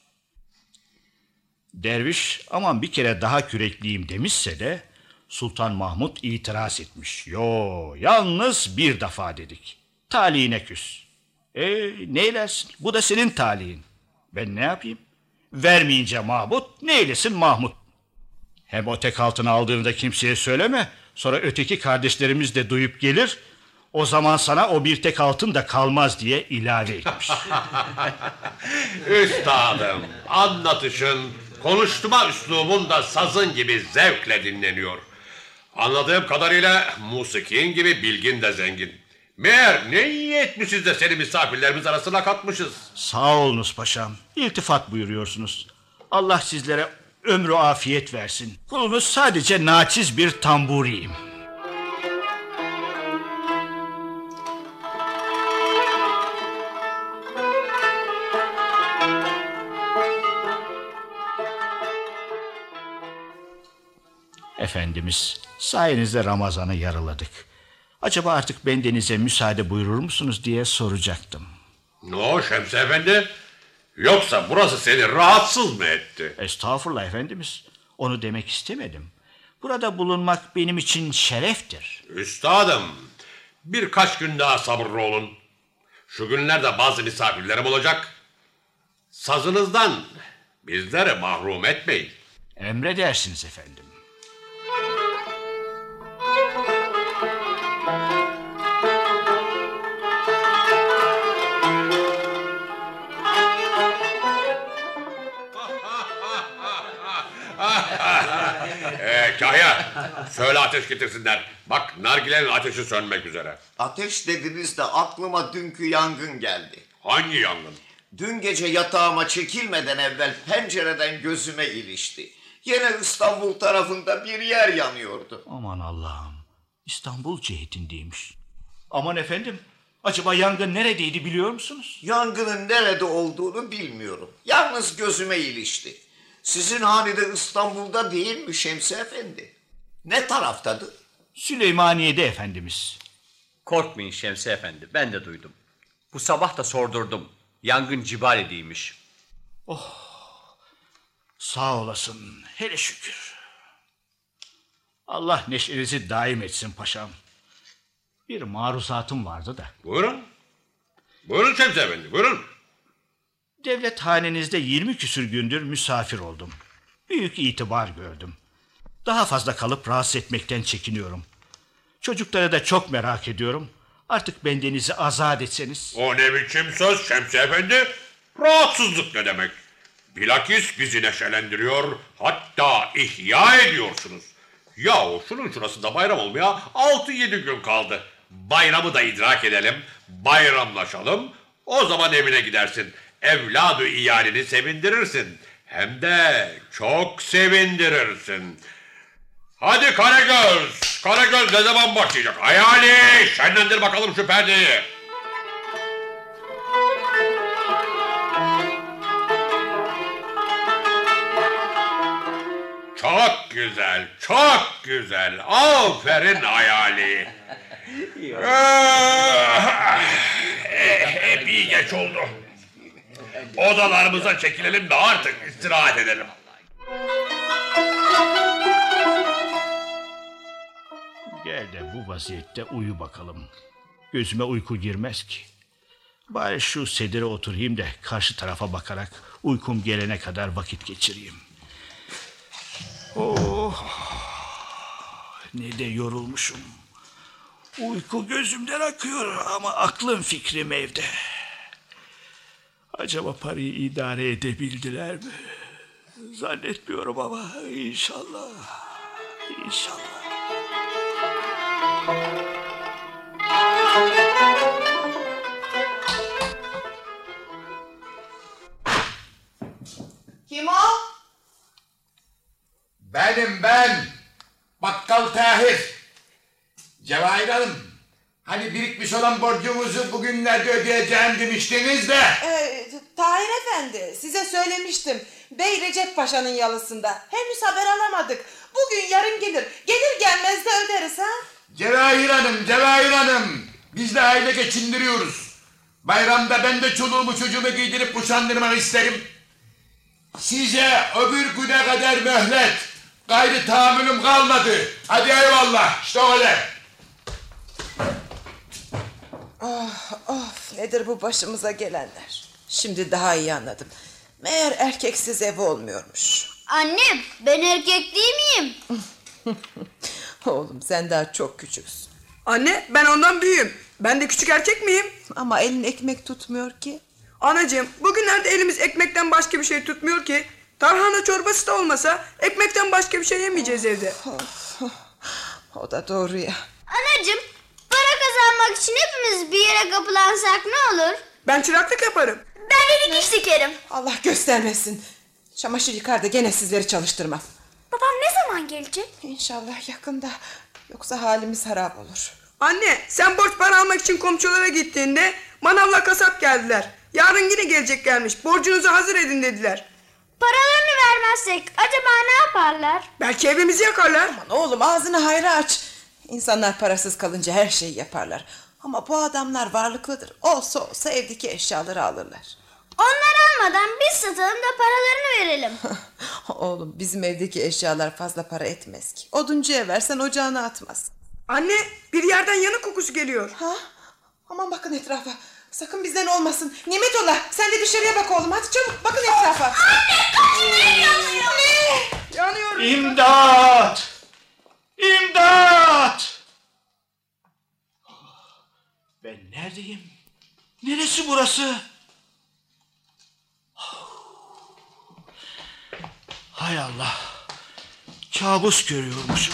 Derviş aman bir kere daha kürekliyim demişse de Sultan Mahmud itiraz etmiş. Yo, yalnız bir defa dedik. Talihine küs. Neylersin? Bu da senin talihin. Ben ne yapayım? Vermeyince Mahmut, neylesin Mahmut? Hem o tek altını aldığında kimseye söyleme. Sonra öteki kardeşlerimiz de duyup gelir. O zaman sana o bir tek altın da kalmaz diye ilave etmiş. Üstadım, anlatışın, konuşturma üslubun da sazın gibi zevkle dinleniyor. Anladığım kadarıyla musikin gibi bilgin de zengin. Meğer ne iyi etmişiz de seni misafirlerimiz arasına katmışız. Sağ olunuz paşam, iltifat buyuruyorsunuz. Allah sizlere ömrü afiyet versin. Kulunuz sadece naçiz bir tamburiyim. Efendimiz, sayenizde Ramazan'ı yarıladık. Acaba artık bendenize müsaade buyurur musunuz diye soracaktım. No Şems Efendi, yoksa burası seni rahatsız mı etti? Estağfurullah Efendimiz, onu demek istemedim. Burada bulunmak benim için şereftir. Üstadım, birkaç gün daha sabırlı olun. Şu günlerde bazı misafirlerim olacak. Sazınızdan bizleri mahrum etmeyin. Emredersiniz efendim. Kahya, söyle ateş getirsinler. Bak, nargilenin ateşi sönmek üzere. Ateş dediniz de aklıma dünkü yangın geldi. Hangi yangın? Dün gece yatağıma çekilmeden evvel pencereden gözüme ilişti. Yine İstanbul tarafında bir yer yanıyordu. Aman Allah'ım, İstanbul cihetindeymiş. Aman efendim, acaba yangın neredeydi biliyor musunuz? Yangının nerede olduğunu bilmiyorum. Yalnız gözüme ilişti. Sizin hanede İstanbul'da değil mi Şemsi Efendi? Ne taraftadır? Süleymaniye'de efendimiz. Korkmayın Şemsi Efendi, ben de duydum. Bu sabah da sordurdum. Yangın Cibali'deymiş. Oh, sağ olasın, hele şükür. Allah neşenizi daim etsin paşam. Bir maruzatım vardı da. Buyurun. Buyurun Şemsi Efendi, buyurun. Devlet hanenizde 20 küsür gündür misafir oldum. Büyük itibar gördüm. Daha fazla kalıp rahatsız etmekten çekiniyorum. Çocuklara da çok merak ediyorum. Artık bendenizi azat etseniz. O ne biçim söz Şemsi Efendi? Rahatsızlık ne demek? Bilakis bizi neşelendiriyor, hatta ihya ediyorsunuz. Yahu şunun şurasında bayram olmaya 6-7 gün kaldı. Bayramı da idrak edelim, bayramlaşalım. O zaman evine gidersin. Evladı iyalini sevindirirsin. Hem de çok sevindirirsin. Hadi Karagöz. Karagöz ne zaman başlayacak? Hayali şenlendir bakalım şu perdeyi. Çok güzel, çok güzel. Aferin Hayali. Hep iyi geç oldu. Odalarımıza çekilelim de artık istirahat edelim. Gel de bu vaziyette uyu bakalım. Gözüme uyku girmez ki. Bari şu sedire oturayım da karşı tarafa bakarak uykum gelene kadar vakit geçireyim. Oh, ne de yorulmuşum. Uyku gözümden akıyor ama aklım fikrim evde. Acaba parayı idare edebildiler mi? Zannetmiyorum ama inşallah, inşallah. Kim o? Benim ben, Bakkal Tahir. Cevahir Hanım, hani birikmiş olan borcumuzu bugünlerde ödeyeceğim demiştiniz de... Tahir Efendi, size söylemiştim. Bey Recep Paşa'nın yalısında. Henüz haber alamadık. Bugün yarın gelir. Gelir gelmez de öderiz ha? Cevahir Hanım, Cevahir Hanım. Biz de aile geçindiriyoruz. Bayramda ben de çoluğumu çocuğumu giydirip kuşandırmanı isterim. Size öbür güne kadar mühlet. Gayrı tahammülüm kalmadı. Hadi eyvallah. İşte öyle. Of, nedir bu başımıza gelenler? Şimdi daha iyi anladım. Meğer erkeksiz ev olmuyormuş. Annem, ben erkek değil miyim? Oğlum, sen daha çok küçüksün. Anne, ben ondan büyüğüm. Ben de küçük erkek miyim? Ama elin ekmek tutmuyor ki. Anacığım, bugünlerde elimiz ekmekten başka bir şey tutmuyor ki. Tarhana çorbası da olmasa ekmekten başka bir şey yemeyeceğiz evde. O da doğru ya. Anacığım, para kazanmak için hepimiz bir yere kapılansak ne olur? Ben çıraklık yaparım. Ben de dikiş dikerim. Allah göstermesin. Çamaşır yıkar da gene sizleri çalıştırmam. Babam ne zaman gelecek? İnşallah yakında. Yoksa halimiz harap olur. Anne, sen borç para almak için komşulara gittiğinde manavla kasap geldiler. Yarın yine geleceklermiş. Borcunuzu hazır edin dediler. Paralarını vermezsek acaba ne yaparlar? Belki evimizi yakarlar. Aman oğlum, ağzını hayra aç. İnsanlar parasız kalınca her şeyi yaparlar. Ama bu adamlar varlıklıdır. Olsa olsa evdeki eşyaları alırlar. Onlar almadan biz satalım da paralarını verelim. Oğlum, bizim evdeki eşyalar fazla para etmez ki. Oduncuya versen ocağına atmaz. Anne, bir yerden yanık kokusu geliyor. Ha? Aman bakın etrafa. Sakın bizden olmasın. Nimetullah, sen de dışarıya bak oğlum. Hadi çabuk bakın etrafa. Anne, kaçın, ne yanıyor? Ne? Yanıyorum. İmdat! İmdat! Ben neredeyim? Neresi burası? Hay Allah. Kabus görüyormuşum.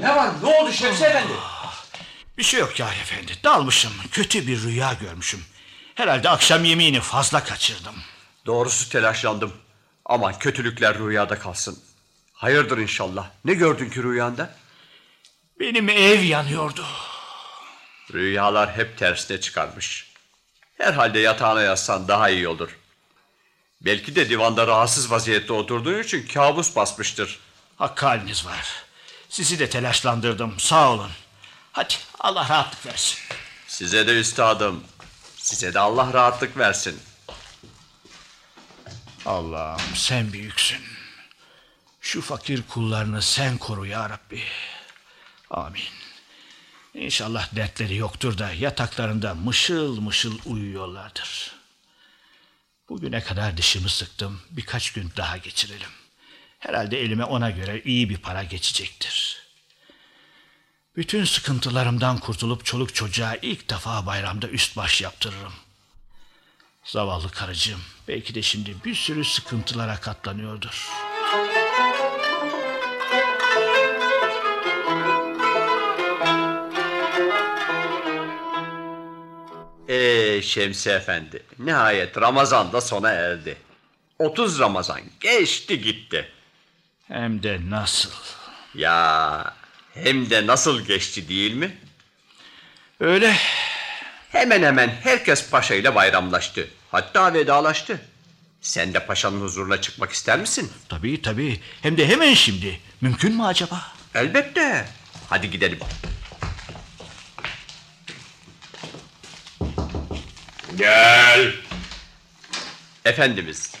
Ne var? Ne oldu Şemsi Efendi? Bir şey yok Yahya Efendi. Dalmışım. Kötü bir rüya görmüşüm. Herhalde akşam yemeğini fazla kaçırdım. Doğrusu telaşlandım. Aman kötülükler rüyada kalsın. Hayırdır inşallah. Ne gördün ki rüyanda? Benim ev yanıyordu. Rüyalar hep tersine çıkarmış. Herhalde yatağına yatsan daha iyi olur. Belki de divanda rahatsız vaziyette oturduğu için kabus basmıştır. Hakkı haliniz var. Sizi de telaşlandırdım. Sağ olun. Hadi Allah rahatlık versin. Size de üstadım. Size de Allah rahatlık versin. Allah'ım sen büyüksün. Şu fakir kullarını sen koru ya Rabbi. Amin. İnşallah dertleri yoktur da yataklarında mışıl mışıl uyuyorlardır. Bugüne kadar dişimi sıktım. Birkaç gün daha geçirelim. Herhalde elime ona göre iyi bir para geçecektir. Bütün sıkıntılarımdan kurtulup çoluk çocuğa ilk defa bayramda üst baş yaptırırım. Zavallı karıcığım belki de şimdi bir sürü sıkıntılara katlanıyordur. Şemsi Efendi, nihayet Ramazan da sona erdi. 30 Ramazan geçti gitti. Hem de nasıl? Ya, hem de nasıl geçti değil mi? Öyle. Hemen hemen herkes paşa ile bayramlaştı. Hatta vedalaştı. Sen de paşanın huzuruna çıkmak ister misin? Tabii. Hem de hemen şimdi. Mümkün mü acaba? Elbette. Hadi gidelim. Gel. Efendimiz,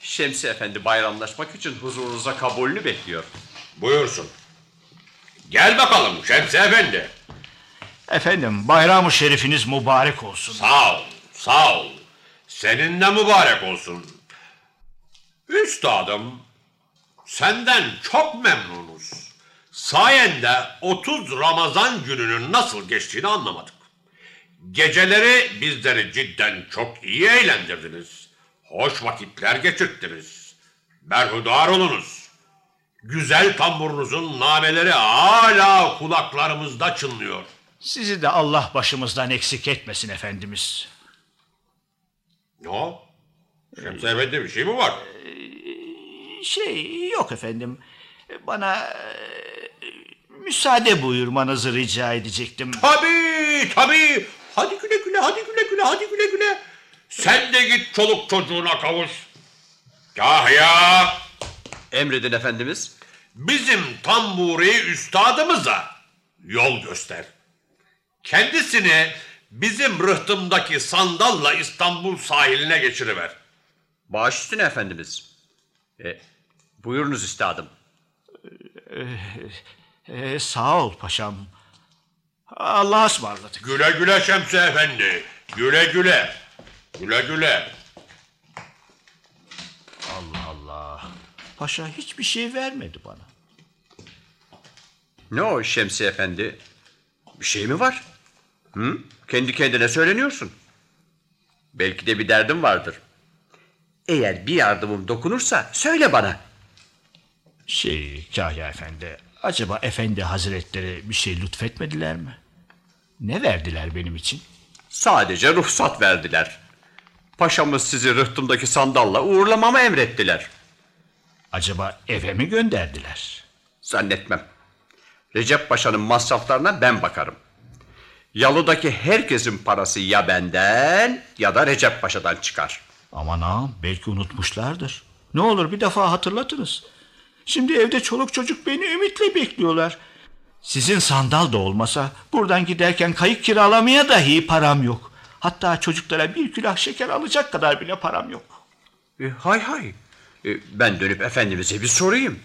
Şemsi Efendi bayramlaşmak için huzurunuza kabulünü bekliyor. Buyursun. Gel bakalım Şemsi Efendi. Efendim, bayram-ı şerifiniz mübarek olsun. Sağ ol. Senin de mübarek olsun. Üstadım, senden çok memnunuz. Sayende 30 Ramazan gününün nasıl geçtiğini anlamadık. Geceleri bizleri cidden çok iyi eğlendirdiniz. Hoş vakitler geçirttiniz. Berhudar olunuz. Güzel tamburunuzun nameleri hala kulaklarımızda çınlıyor. Sizi de Allah başımızdan eksik etmesin efendimiz. Ne o? Şemsi Efendi bir şey mi var? Yok efendim. Bana müsaade buyurmanızı rica edecektim. Tabii. Hadi güle güle. Sen de git çoluk çocuğuna kavuş. Yahya. Emredin efendimiz. Bizim tamburi üstadımıza yol göster. Kendisini bizim rıhtımdaki sandalla İstanbul sahiline geçiriver. Baş üstüne efendimiz. Buyurunuz üstadım. Sağ ol paşam. Allah'a ısmarladık. Güle güle Şemsi Efendi. Güle güle. Paşa hiçbir şey vermedi bana. Ne o Şemsi Efendi? Bir şey mi var? Hı? Kendi kendine söyleniyorsun. Belki de bir derdin vardır. Eğer bir yardımım dokunursa söyle bana. Kahya Efendi, acaba Efendi Hazretleri bir şey lütfetmediler mi? Ne verdiler benim için? Sadece ruhsat verdiler. Paşamız sizi rıhtımdaki sandalla uğurlamamı emrettiler. Acaba eve mi gönderdiler? Zannetmem. Recep Paşa'nın masraflarına ben bakarım. Yalıdaki herkesin parası ya benden ya da Recep Paşa'dan çıkar. Aman ağam, belki unutmuşlardır. Ne olur bir defa hatırlatınız. Şimdi evde çoluk çocuk beni ümitle bekliyorlar. Sizin sandal da olmasa buradan giderken kayık kiralamaya dahi param yok. Hatta çocuklara bir külah şeker alacak kadar bile param yok. Hay hay. Ben dönüp efendimize bir sorayım.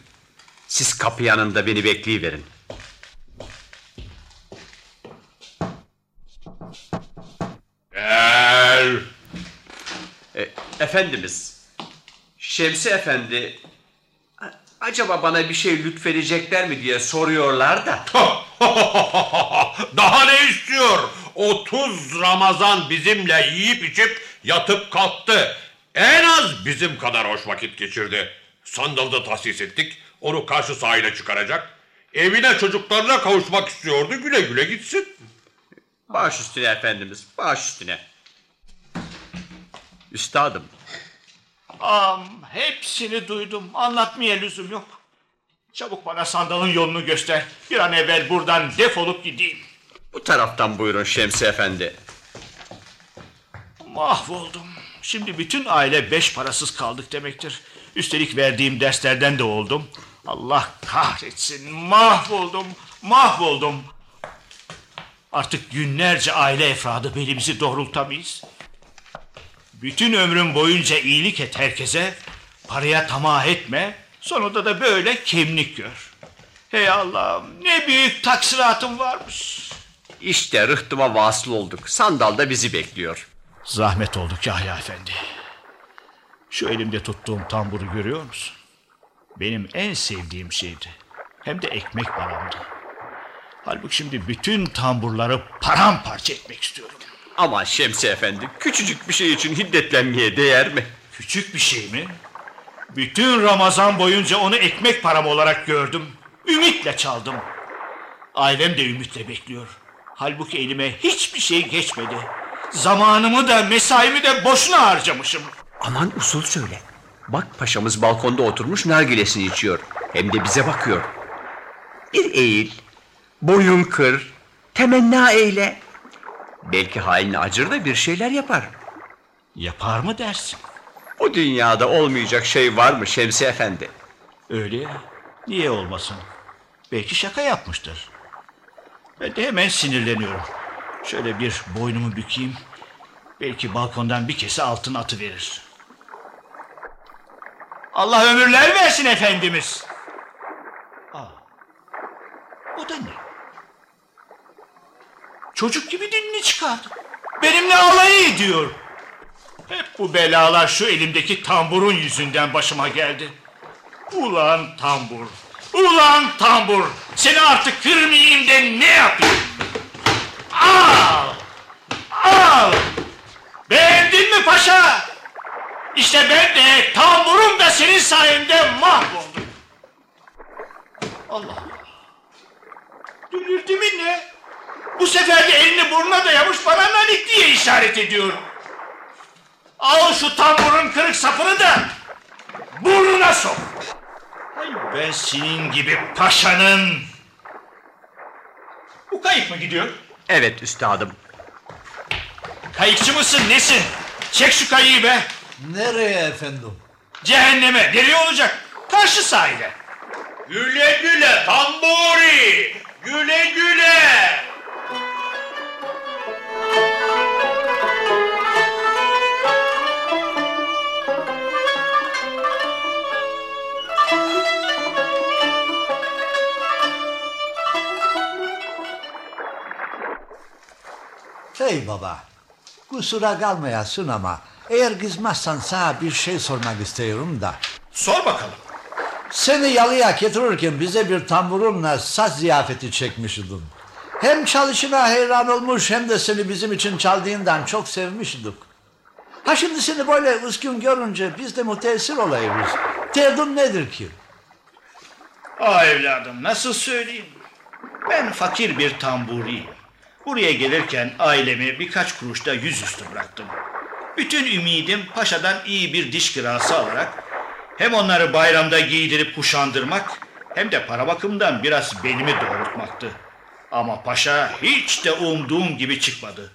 Siz kapı yanında beni bekleyiverin. Gel. Efendimiz, Şemsi Efendi, acaba bana bir şey lütfedecekler mi diye soruyorlar da. Daha ne istiyor? 30 Ramazan bizimle yiyip içip yatıp kalktı. En az bizim kadar hoş vakit geçirdi. Sandalda tahsis ettik. Onu karşı sahile çıkaracak. Evine çocuklarına kavuşmak istiyordu. Güle güle gitsin. Baş üstüne efendimiz, baş üstüne. Üstadım. Hepsini duydum. Anlatmaya lüzum yok. Çabuk bana sandalın yolunu göster. Bir an evvel buradan defolup gideyim. Bu taraftan buyurun Şemsi Efendi. Mahvoldum. Şimdi bütün aile beş parasız kaldık demektir. Üstelik verdiğim derslerden de oldum. Allah kahretsin. Mahvoldum. Artık günlerce aile efradı belimizi doğrultamayız. Bütün ömrüm boyunca iyilik et herkese, paraya tamah etme, sonunda da böyle kemlik gör. Hey Allah'ım, ne büyük taksiratım varmış. İşte rıhtıma vasıl olduk, sandal da bizi bekliyor. Zahmet oldu Kahya Efendi. Şu elimde tuttuğum tamburu görüyor musun? Benim en sevdiğim şeydi, hem de ekmek paramdı. Halbuki şimdi bütün tamburları paramparça etmek istiyorum. Ama Şemsi Efendi, küçücük bir şey için hiddetlenmeye değer mi? Küçük bir şey mi? Bütün Ramazan boyunca onu ekmek param olarak gördüm. Ümitle çaldım. Ailem de ümitle bekliyor. Halbuki elime hiçbir şey geçmedi. Zamanımı da mesaimi de boşuna harcamışım. Aman usul söyle. Bak paşamız balkonda oturmuş nargilesini içiyor. Hem de bize bakıyor. Bir eğil, boyun kır, temenna eyle. Belki halini acır da bir şeyler yapar. Yapar mı dersin? Bu dünyada olmayacak şey var mı Şemsi Efendi? Öyle ya, niye olmasın? Belki şaka yapmıştır. Ben de hemen sinirleniyorum. Şöyle bir boynumu bükeyim. Belki balkondan bir kese altın atıverir. Allah ömürler versin efendimiz. O da ne? Çocuk gibi dilini çıkardı. Benimle alay ediyor. Hep bu belalar şu elimdeki tamburun yüzünden başıma geldi. Ulan tambur. Seni artık kırmayayım da ne yapayım? Al. Beğendin mi paşa? İşte ben de tamburum da senin sayende mahvoldum. Allah Allah. Dülürdü mü ne? Bu sefer de elini burnuna dayamış bana nanik diye işaret ediyor. Al şu tamburun kırık sapını da burnuna sok. Hayır, ben senin gibi paşanın. Bu kayık mı gidiyor? Evet üstadım. Kayıkçı mısın nesin? Çek şu kayığı be. Nereye efendim? Cehenneme, nereye olacak? Karşı sahile. Güle güle tamburi. Güle güle. Hey baba, kusura kalmayasın ama eğer kızmazsan sana bir şey sormak istiyorum da. Sor bakalım. Seni yalıya getirirken bize bir tamburunla saz ziyafeti çekmiş idim. Hem çalışına hayran olmuş hem de seni bizim için çaldığından çok sevmişdik. Ha şimdi seni böyle üzgün görünce biz de müteessir olayız. Derdim nedir ki? Ah evladım, nasıl söyleyeyim? Ben fakir bir tamburiyim. Buraya gelirken ailemi birkaç kuruşta yüzüstü bıraktım. Bütün ümidim paşadan iyi bir diş kirası alarak hem onları bayramda giydirip kuşandırmak hem de para bakımından biraz belimi doğrultmaktı. Ama paşa hiç de umduğum gibi çıkmadı.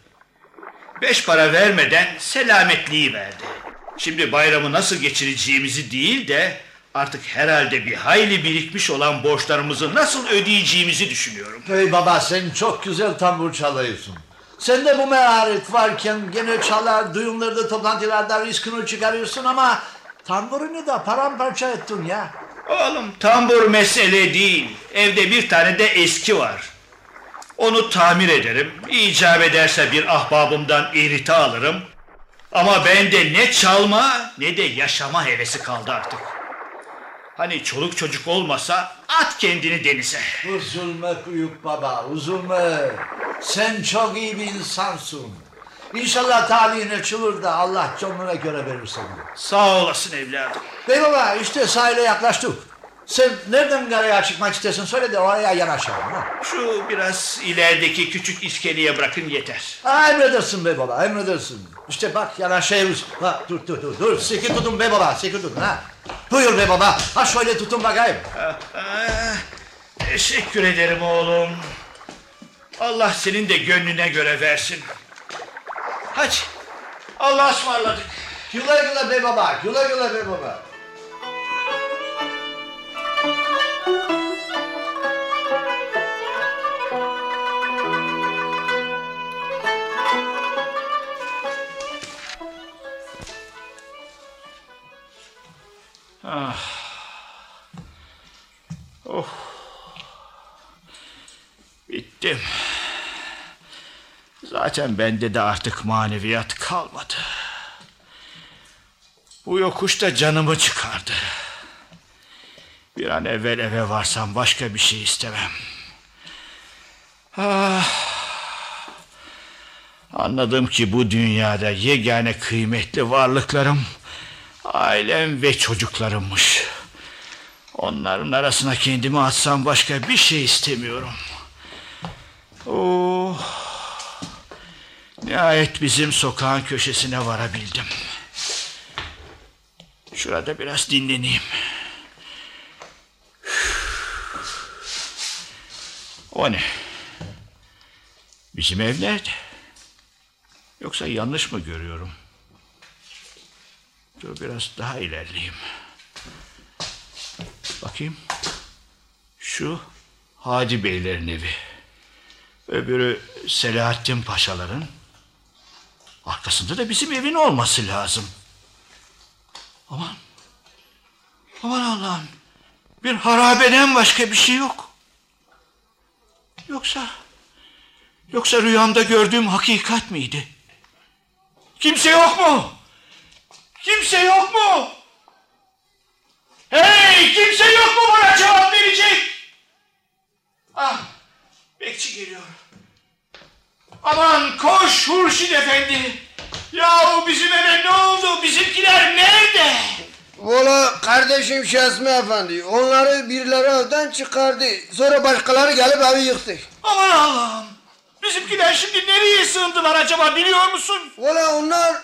5 para vermeden selametliği verdi. Şimdi bayramı nasıl geçireceğimizi değil de artık herhalde bir hayli birikmiş olan borçlarımızı nasıl ödeyeceğimizi düşünüyorum. Hey baba, sen çok güzel tambur çalıyorsun. Sende bu meharet varken gene çalar, düğünlerde, toplantılarda riskini çıkarıyorsun ama tamburunu da paramparça ettin ya. Oğlum, tambur mesele değil. Evde bir tane de eski var. Onu tamir ederim. İcap ederse bir ahbabımdan irite alırım. Ama bende ne çalma ne de yaşama hevesi kaldı artık. Hani çoluk çocuk olmasa at kendini denize. Üzülme büyük baba, üzülme. Sen çok iyi bir insansın. İnşallah talihine çılır da Allah canına göre verir sana. Sağ olasın evladım. Bey baba, işte sahile yaklaştık. Sen nereden karaya çıkmak istersin? Söyle de oraya yanaşalım. Ha? Şu biraz ilerideki küçük iskeleye bırakın yeter. Ha, emredersin bey baba, emredersin. İşte bak yanaşıyoruz. Ha, dur. Seki tutun bey baba, seki tutun ha. Buyur bey baba. Ha şöyle tutun bakayım. Teşekkür ederim oğlum. Allah senin de gönlüne göre versin. Hadi. Allah'a ısmarladık. Güle güle bey baba, güle güle bey baba. Ah. Oh. Bittim. Zaten bende de artık maneviyat kalmadı. Bu yokuş da canımı çıkardı. Bir an evvel eve varsam, başka bir şey istemem. Ah. Anladım ki bu dünyada yegane kıymetli varlıklarım ailem ve çocuklarımmış. Onların arasına kendimi atsam başka bir şey istemiyorum. Oh. Nihayet bizim sokağın köşesine varabildim. Şurada biraz dinleneyim. O ne? Bizim ev nerede? Yoksa yanlış mı görüyorum? Dur biraz daha ilerleyeyim. Bakayım. Şu Hadi Beylerin evi. Öbürü Selahattin Paşaların. Arkasında da bizim evin olması lazım. Aman. Aman Allah'ım. Bir harabeden başka bir şey yok. Yoksa rüyamda gördüğüm hakikat miydi? Kimse yok mu? Kimse yok mu? Hey, kimse yok mu bana cevap verecek? Ah, bekçi geliyor. Aman koş Hurşit Efendi. Yahu bizim eve ne oldu? Bizimkiler nerede? Valla kardeşim Şazmi Efendi, onları birileri evden çıkardı. Sonra başkaları gelip evi yıktı. Aman Allah'ım. Bizimkiler şimdi nereye sığındılar acaba, biliyor musun? Valla onlar,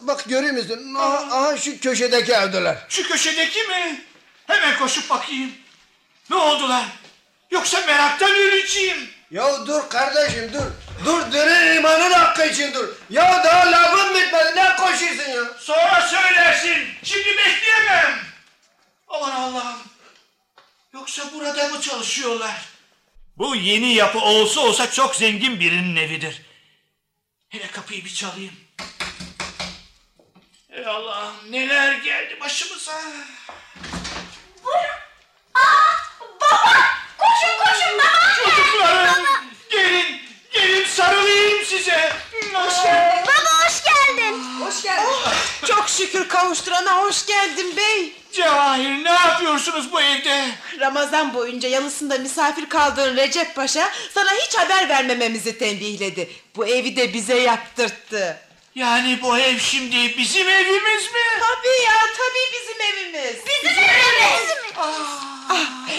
bak görüyor musun? Aha şu köşedeki evdeler. Şu köşedeki mi? Hemen koşup bakayım. Ne oldular? Yoksa meraktan öleceğim. Ya dur kardeşim dur. Dur dünün imanın hakkı için dur. Ya daha lafın bitmedi, ne koşuyorsun ya? Sonra söylersin. Şimdi bekleyemem. Aman Allah'ım. Yoksa burada mı çalışıyorlar? Bu yeni yapı olsa olsa çok zengin birinin evidir. Hele kapıyı bir çalayım. Ey Allah'ım, neler geldi başımıza. Buyurun. Aa, baba. Koşun baba. Çocuklarım. Baba. Gelin sarılayım size. Hoş geldin. Baba hoş geldin. Hoş geldin. Oh, çok şükür kavuşturana hoş geldin bey. Cevahir, ne yapıyorsunuz bu evde? Ramazan boyunca yalısında misafir kaldığın Recep Paşa sana hiç haber vermememizi tembihledi. Bu evi de bize yaptırttı. Yani bu ev şimdi bizim evimiz mi? Tabii ya, tabii bizim evimiz. Bizim evimiz mi?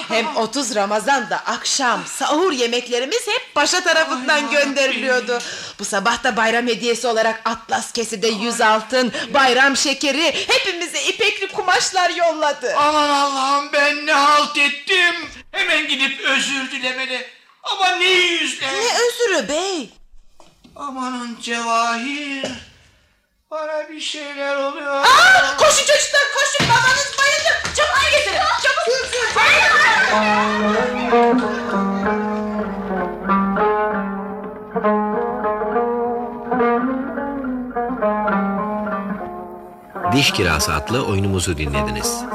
Hem 30 Ramazan'da akşam sahur yemeklerimiz hep paşa tarafından gönderiliyordu. Bu sabah da bayram hediyesi olarak atlas kesede 100 altın, bayram şekeri, hepimize ipekli kumaşlar yolladı. Aman Allah'ım, ben ne halt ettim. Hemen gidip özür dilemeli. Ama ne yüzle? Ne özürü bey? Amanın Cevahir, bana bir şeyler oluyor. Koşun çocuklar, koşun, babanız bayıldı. Çabuk getirin, çabuk. Diş Kirası adlı oyunumuzu dinlediniz.